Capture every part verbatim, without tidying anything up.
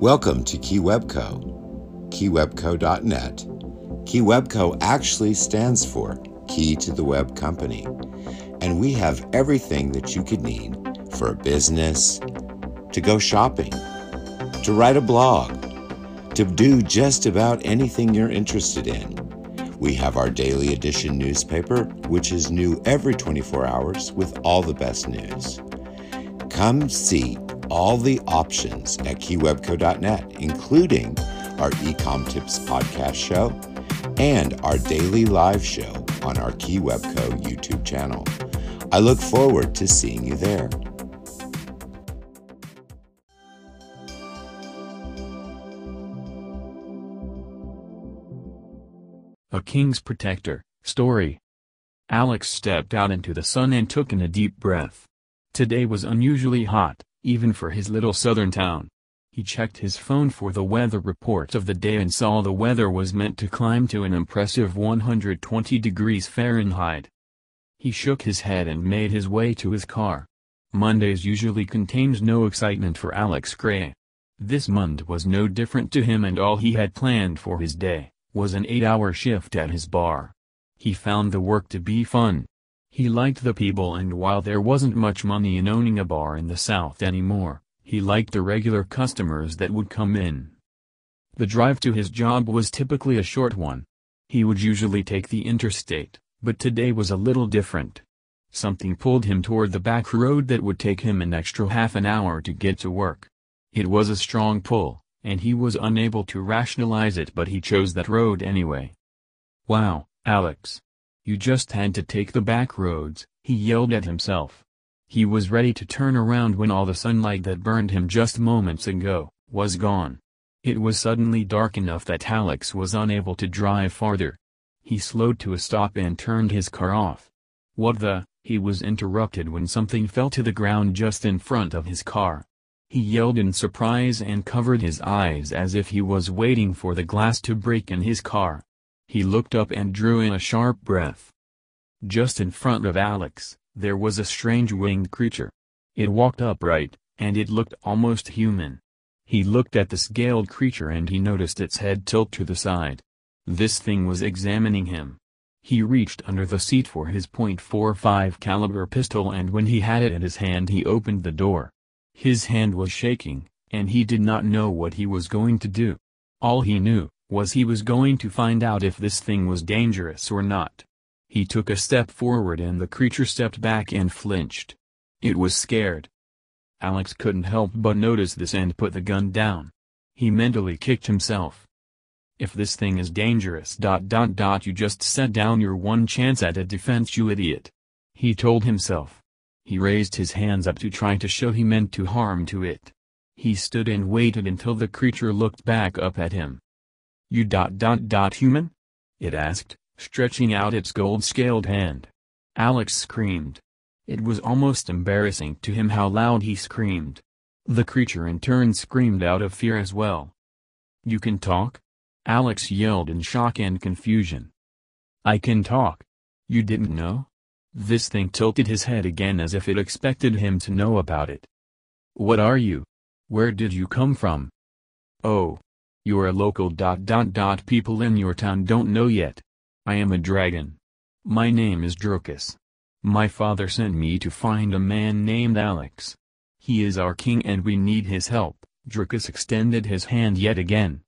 Welcome to KeyWebCo, key web co dot net. KeyWebCo actually stands for Key to the Web Company, and we have everything that you could need for a business, to go shopping, to write a blog, to do just about anything you're interested in. We have our daily edition newspaper, which is new every twenty-four hours with all the best news. Come see all the options at key web co dot net, including our Ecom Tips podcast show and our daily live show on our KeyWebCo YouTube channel. I look forward to seeing you there. A King's Protector Story. Alex stepped out into the sun and took in a deep breath. Today was unusually hot, even for his little southern town. He checked his phone for the weather report of the day and saw the weather was meant to climb to an impressive one hundred twenty degrees Fahrenheit. He shook his head and made his way to his car. Mondays usually contained no excitement for Alex Gray. This Monday was no different to him, and all he had planned for his day was an eight-hour shift at his bar. He found the work to be fun. He liked the people, and while there wasn't much money in owning a bar in the South anymore, he liked the regular customers that would come in. The drive to his job was typically a short one. He would usually take the interstate, but today was a little different. Something pulled him toward the back road that would take him an extra half an hour to get to work. It was a strong pull, and he was unable to rationalize it, but he chose that road anyway. "Wow, Alex. You just had to take the back roads," he yelled at himself. He was ready to turn around when all the sunlight that burned him just moments ago was gone. It was suddenly dark enough that Alex was unable to drive farther. He slowed to a stop and turned his car off. "What the?" he was interrupted when something fell to the ground just in front of his car. He yelled in surprise and covered his eyes as if he was waiting for the glass to break in his car. He looked up and drew in a sharp breath. Just in front of Alex, there was a strange winged creature. It walked upright, and it looked almost human. He looked at the scaled creature and he noticed its head tilt to the side. This thing was examining him. He reached under the seat for his point four five caliber pistol, and when he had it in his hand he opened the door. His hand was shaking, and he did not know what he was going to do. All he knew was he was going to find out if this thing was dangerous or not. He took a step forward and the creature stepped back and flinched. It was scared. Alex couldn't help but notice this and put the gun down. He mentally kicked himself. If this thing is dangerous dot dot dot you just set down your one chance at a defense, you idiot, he told himself. He raised his hands up to try to show he meant to harm to it. He stood and waited until the creature looked back up at him. "You dot dot dot human?" it asked, stretching out its gold-scaled hand. Alex screamed. It was almost embarrassing to him how loud he screamed. The creature in turn screamed out of fear as well. "You can talk?" Alex yelled in shock and confusion. "I can talk. You didn't know?" This thing tilted his head again as if it expected him to know about it. "What are you? Where did you come from?" "Oh. You're a local dot dot dot people in your town don't know yet. I am a dragon. My name is Drickus. My father sent me to find a man named Alex. He is our king and we need his help." Drickus extended his hand yet again.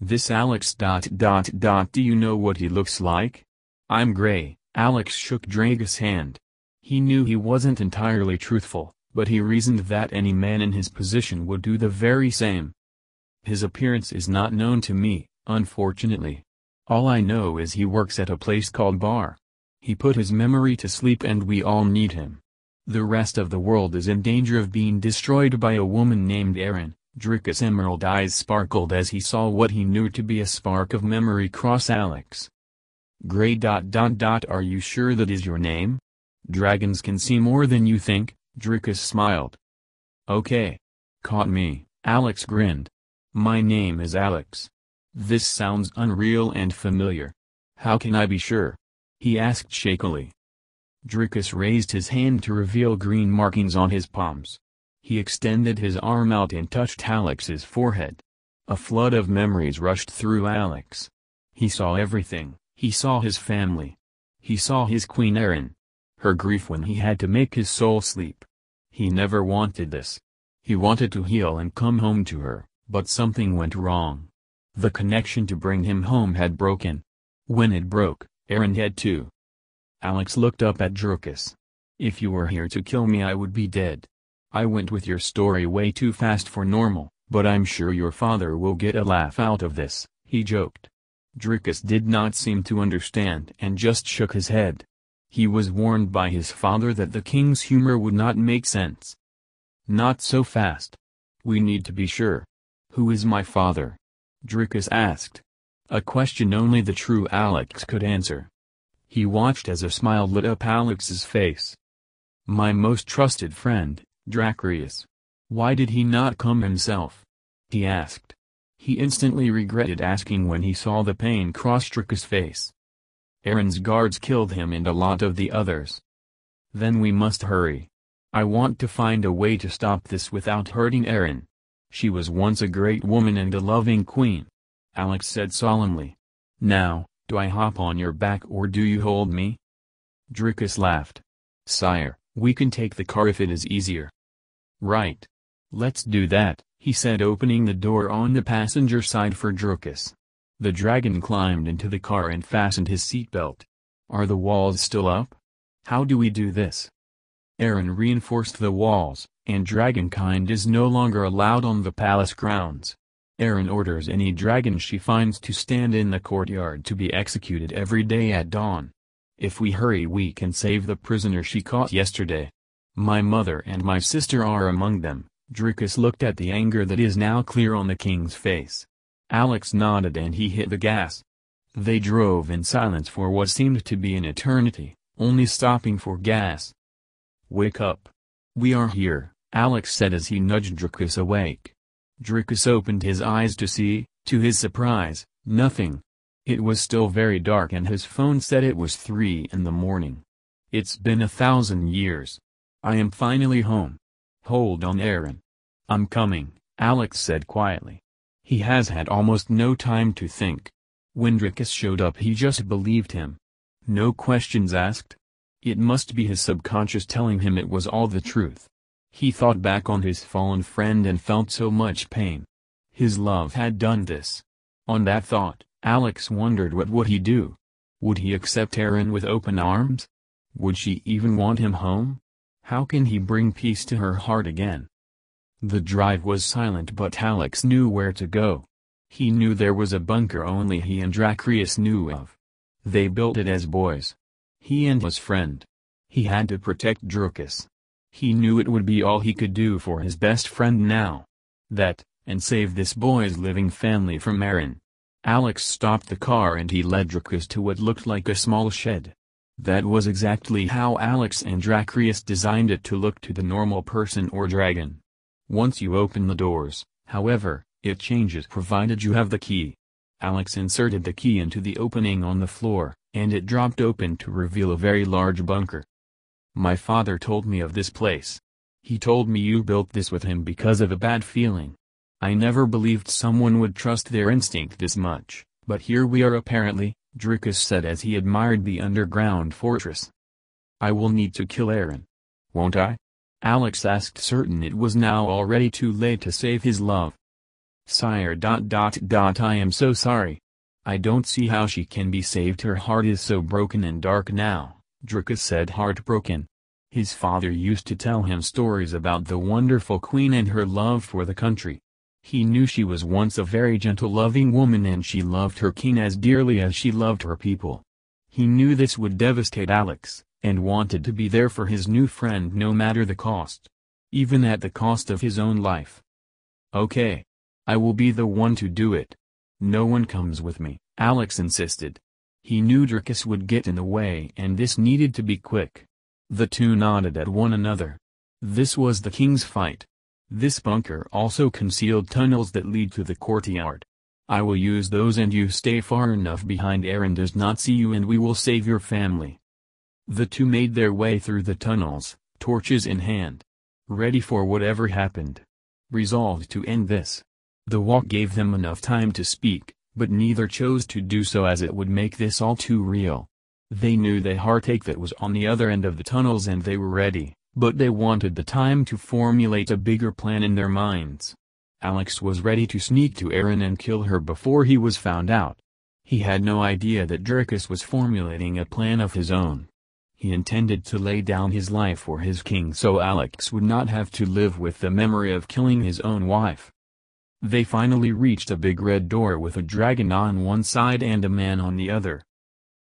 "This Alex dot dot dot do you know what he looks like?" "I'm Gray." Alex shook Drickus' hand. He knew he wasn't entirely truthful, but he reasoned that any man in his position would do the very same. "His appearance is not known to me, unfortunately. All I know is he works at a place called Bar. He put his memory to sleep and we all need him. The rest of the world is in danger of being destroyed by a woman named Erin." Drickus' emerald eyes sparkled as he saw what he knew to be a spark of memory cross Alex. "Gray dot dot dot are you sure that is your name? Dragons can see more than you think," Drickus smiled. "Okay. Caught me," Alex grinned. "My name is Alex. This sounds unreal and familiar. How can I be sure?" he asked shakily. Drickus raised his hand to reveal green markings on his palms. He extended his arm out and touched Alex's forehead. A flood of memories rushed through Alex. He saw everything. He saw his family. He saw his queen Erin. Her grief when he had to make his soul sleep. He never wanted this. He wanted to heal and come home to her, but something went wrong. The connection to bring him home had broken. When it broke, Erin had too. Alex looked up at Drickus. If you were here to kill me I would be dead. I went with your story way too fast for normal, but I'm sure your father will get a laugh out of this, he joked. Drickus did not seem to understand and just shook his head. He was warned by his father that the king's humor would not make sense. Not so fast. We need to be sure. Who is my father? Drickus asked. A question only the true Alex could answer. He watched as a smile lit up Alex's face. My most trusted friend, Dracarius. Why did he not come himself? He asked. He instantly regretted asking when he saw the pain cross Drickus' face. Erin's guards killed him and a lot of the others. Then we must hurry. I want to find a way to stop this without hurting Erin. She was once a great woman and a loving queen, Alex said solemnly. Now, do I hop on your back or do you hold me? Drickus laughed. Sire, we can take the car if it is easier. Right. Let's do that, he said, opening the door on the passenger side for Drickus. The dragon climbed into the car and fastened his seatbelt. Are the walls still up? How do we do this? Erin reinforced the walls, and dragonkind is no longer allowed on the palace grounds. Erin orders any dragon she finds to stand in the courtyard to be executed every day at dawn. If we hurry we can save the prisoner she caught yesterday. My mother and my sister are among them. Drickus looked at the anger that is now clear on the king's face. Alex nodded and he hit the gas. They drove in silence for what seemed to be an eternity, only stopping for gas. Wake up. We are here, Alex said as he nudged Drickus awake. Drickus opened his eyes to see, to his surprise, nothing. It was still very dark and his phone said it was three in the morning. It's been a thousand years. I am finally home. Hold on, Erin. I'm coming, Alex said quietly. He has had almost no time to think. When Drickus showed up he just believed him. No questions asked. It must be his subconscious telling him it was all the truth. He thought back on his fallen friend and felt so much pain. His love had done this. On that thought, Alex wondered what would he do. Would he accept Erin with open arms? Would she even want him home? How can he bring peace to her heart again? The drive was silent, but Alex knew where to go. He knew there was a bunker only he and Dracarius knew of. They built it as boys. He and his friend. He had to protect Drickus. He knew it would be all he could do for his best friend now. That, and save this boy's living family from Erin. Alex stopped the car and he led Drickus to what looked like a small shed. That was exactly how Alex and Dracarius designed it to look to the normal person or dragon. Once you open the doors, however, it changes provided you have the key. Alex inserted the key into the opening on the floor, and it dropped open to reveal a very large bunker. My father told me of this place. He told me you built this with him because of a bad feeling. I never believed someone would trust their instinct this much, but here we are apparently, Drickus said as he admired the underground fortress. I will need to kill Erin. Won't I? Alex asked, certain it was now already too late to save his love. Sire... I am so sorry. I don't see how she can be saved. Her heart is so broken and dark now, Drickus said, heartbroken. His father used to tell him stories about the wonderful queen and her love for the country. He knew she was once a very gentle, loving woman and she loved her king as dearly as she loved her people. He knew this would devastate Alex, and wanted to be there for his new friend no matter the cost. Even at the cost of his own life. Okay. I will be the one to do it. No one comes with me, Alex insisted. He knew Drickus would get in the way and this needed to be quick. The two nodded at one another. This was the king's fight. This bunker also concealed tunnels that lead to the courtyard. I will use those and you stay far enough behind Erin does not see you and we will save your family. The two made their way through the tunnels, torches in hand. ready for whatever happened. Resolved to end this. The walk gave them enough time to speak, but neither chose to do so as it would make this all too real. They knew the heartache that was on the other end of the tunnels and they were ready, but they wanted the time to formulate a bigger plan in their minds. Alex was ready to sneak to Erin and kill her before he was found out. He had no idea that Drickus was formulating a plan of his own. He intended to lay down his life for his king so Alex would not have to live with the memory of killing his own wife. They finally reached a big red door with a dragon on one side and a man on the other.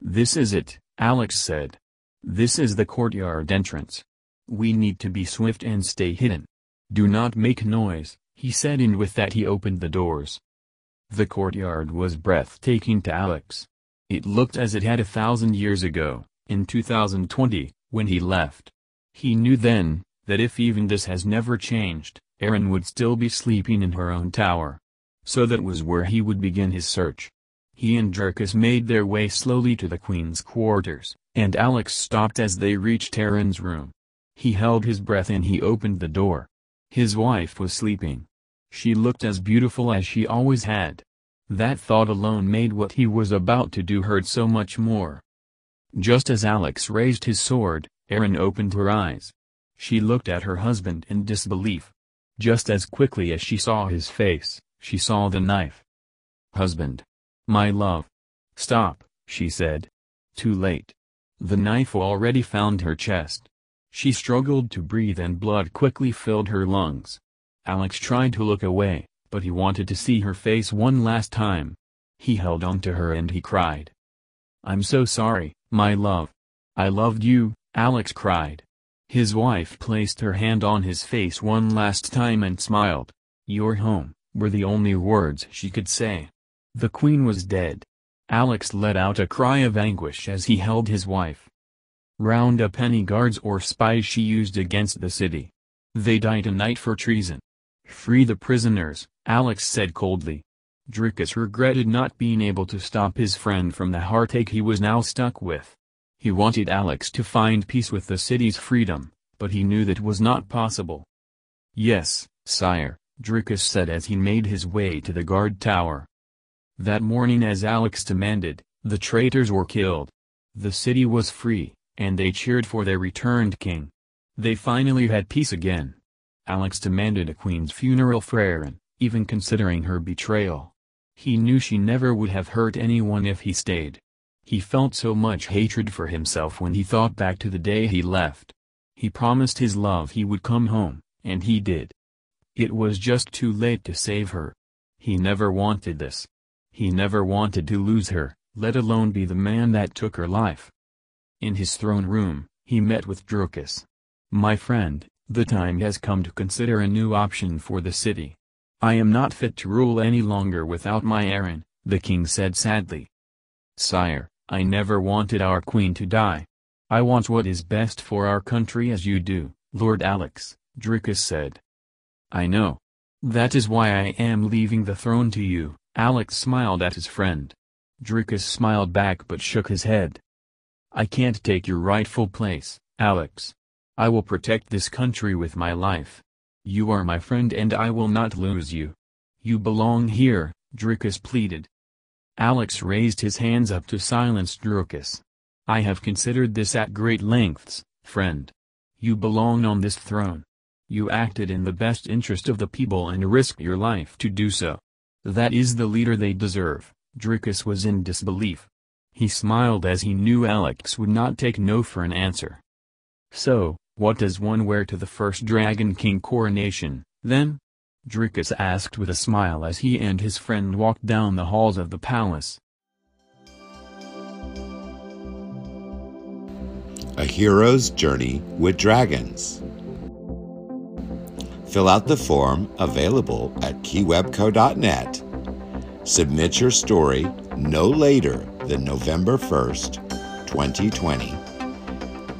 "This is it," Alex said. "This is the courtyard entrance. We need to be swift and stay hidden. Do not make noise," he said, and with that he opened the doors. The courtyard was breathtaking to Alex. It looked as it had a thousand years ago, in two thousand twenty, when he left. He knew then, that if even this has never changed, Erin would still be sleeping in her own tower. So that was where he would begin his search. He and Jericus made their way slowly to the queen's quarters, and Alex stopped as they reached Erin's room. He held his breath and he opened the door. His wife was sleeping. She looked as beautiful as she always had. That thought alone made what he was about to do hurt so much more. Just as Alex raised his sword, Erin opened her eyes. She looked at her husband in disbelief. Just as quickly as she saw his face, she saw the knife. "Husband. My love. Stop," she said. Too late. The knife already found her chest. She struggled to breathe and blood quickly filled her lungs. Alex tried to look away, but he wanted to see her face one last time. He held on to her and he cried. "I'm so sorry, my love. I loved you," Alex cried. His wife placed her hand on his face one last time and smiled. "You're home," were the only words she could say. The queen was dead. Alex let out a cry of anguish as he held his wife. Round up any guards or spies she used against the city. They died tonight for treason. "Free the prisoners," Alex said coldly. Drickus regretted not being able to stop his friend from the heartache he was now stuck with. He wanted Alex to find peace with the city's freedom, but he knew that was not possible. "Yes, sire," Drickus said as he made his way to the guard tower. That morning, as Alex demanded, the traitors were killed. The city was free, and they cheered for their returned king. They finally had peace again. Alex demanded a queen's funeral for Erin, even considering her betrayal. He knew she never would have hurt anyone if he stayed. He felt so much hatred for himself when he thought back to the day he left. He promised his love he would come home, and he did. It was just too late to save her. He never wanted this. He never wanted to lose her, let alone be the man that took her life. In his throne room, he met with Dracris. "My friend, the time has come to consider a new option for the city. I am not fit to rule any longer without my Erin," the king said sadly. "Sire, I never wanted our queen to die. I want what is best for our country as you do, Lord Alex," Drickus said. "I know. That is why I am leaving the throne to you," Alex smiled at his friend. Drickus smiled back but shook his head. "I can't take your rightful place, Alex. I will protect this country with my life. You are my friend and I will not lose you. You belong here," Drickus pleaded. Alex raised his hands up to silence Drickus. "I have considered this at great lengths, friend. You belong on this throne. You acted in the best interest of the people and risked your life to do so. That is the leader they deserve." Drickus was in disbelief. He smiled as he knew Alex would not take no for an answer. "So, what does one wear to the first Dragon King coronation, then?" Drickus asked with a smile as he and his friend walked down the halls of the palace. A Hero's Journey with Dragons. Fill out the form available at Key Web Co dot net. Submit your story no later than November first, twenty twenty.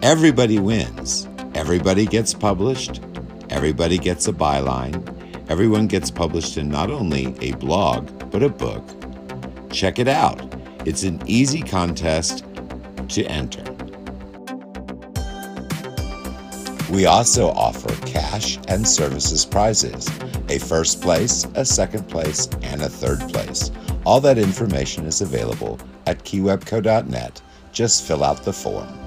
Everybody wins. Everybody gets published. Everybody gets a byline. Everyone gets published in not only a blog, but a book. Check it out. It's an easy contest to enter. We also offer cash and services prizes, a first place, a second place, and a third place. All that information is available at key web co dot net. Just fill out the form.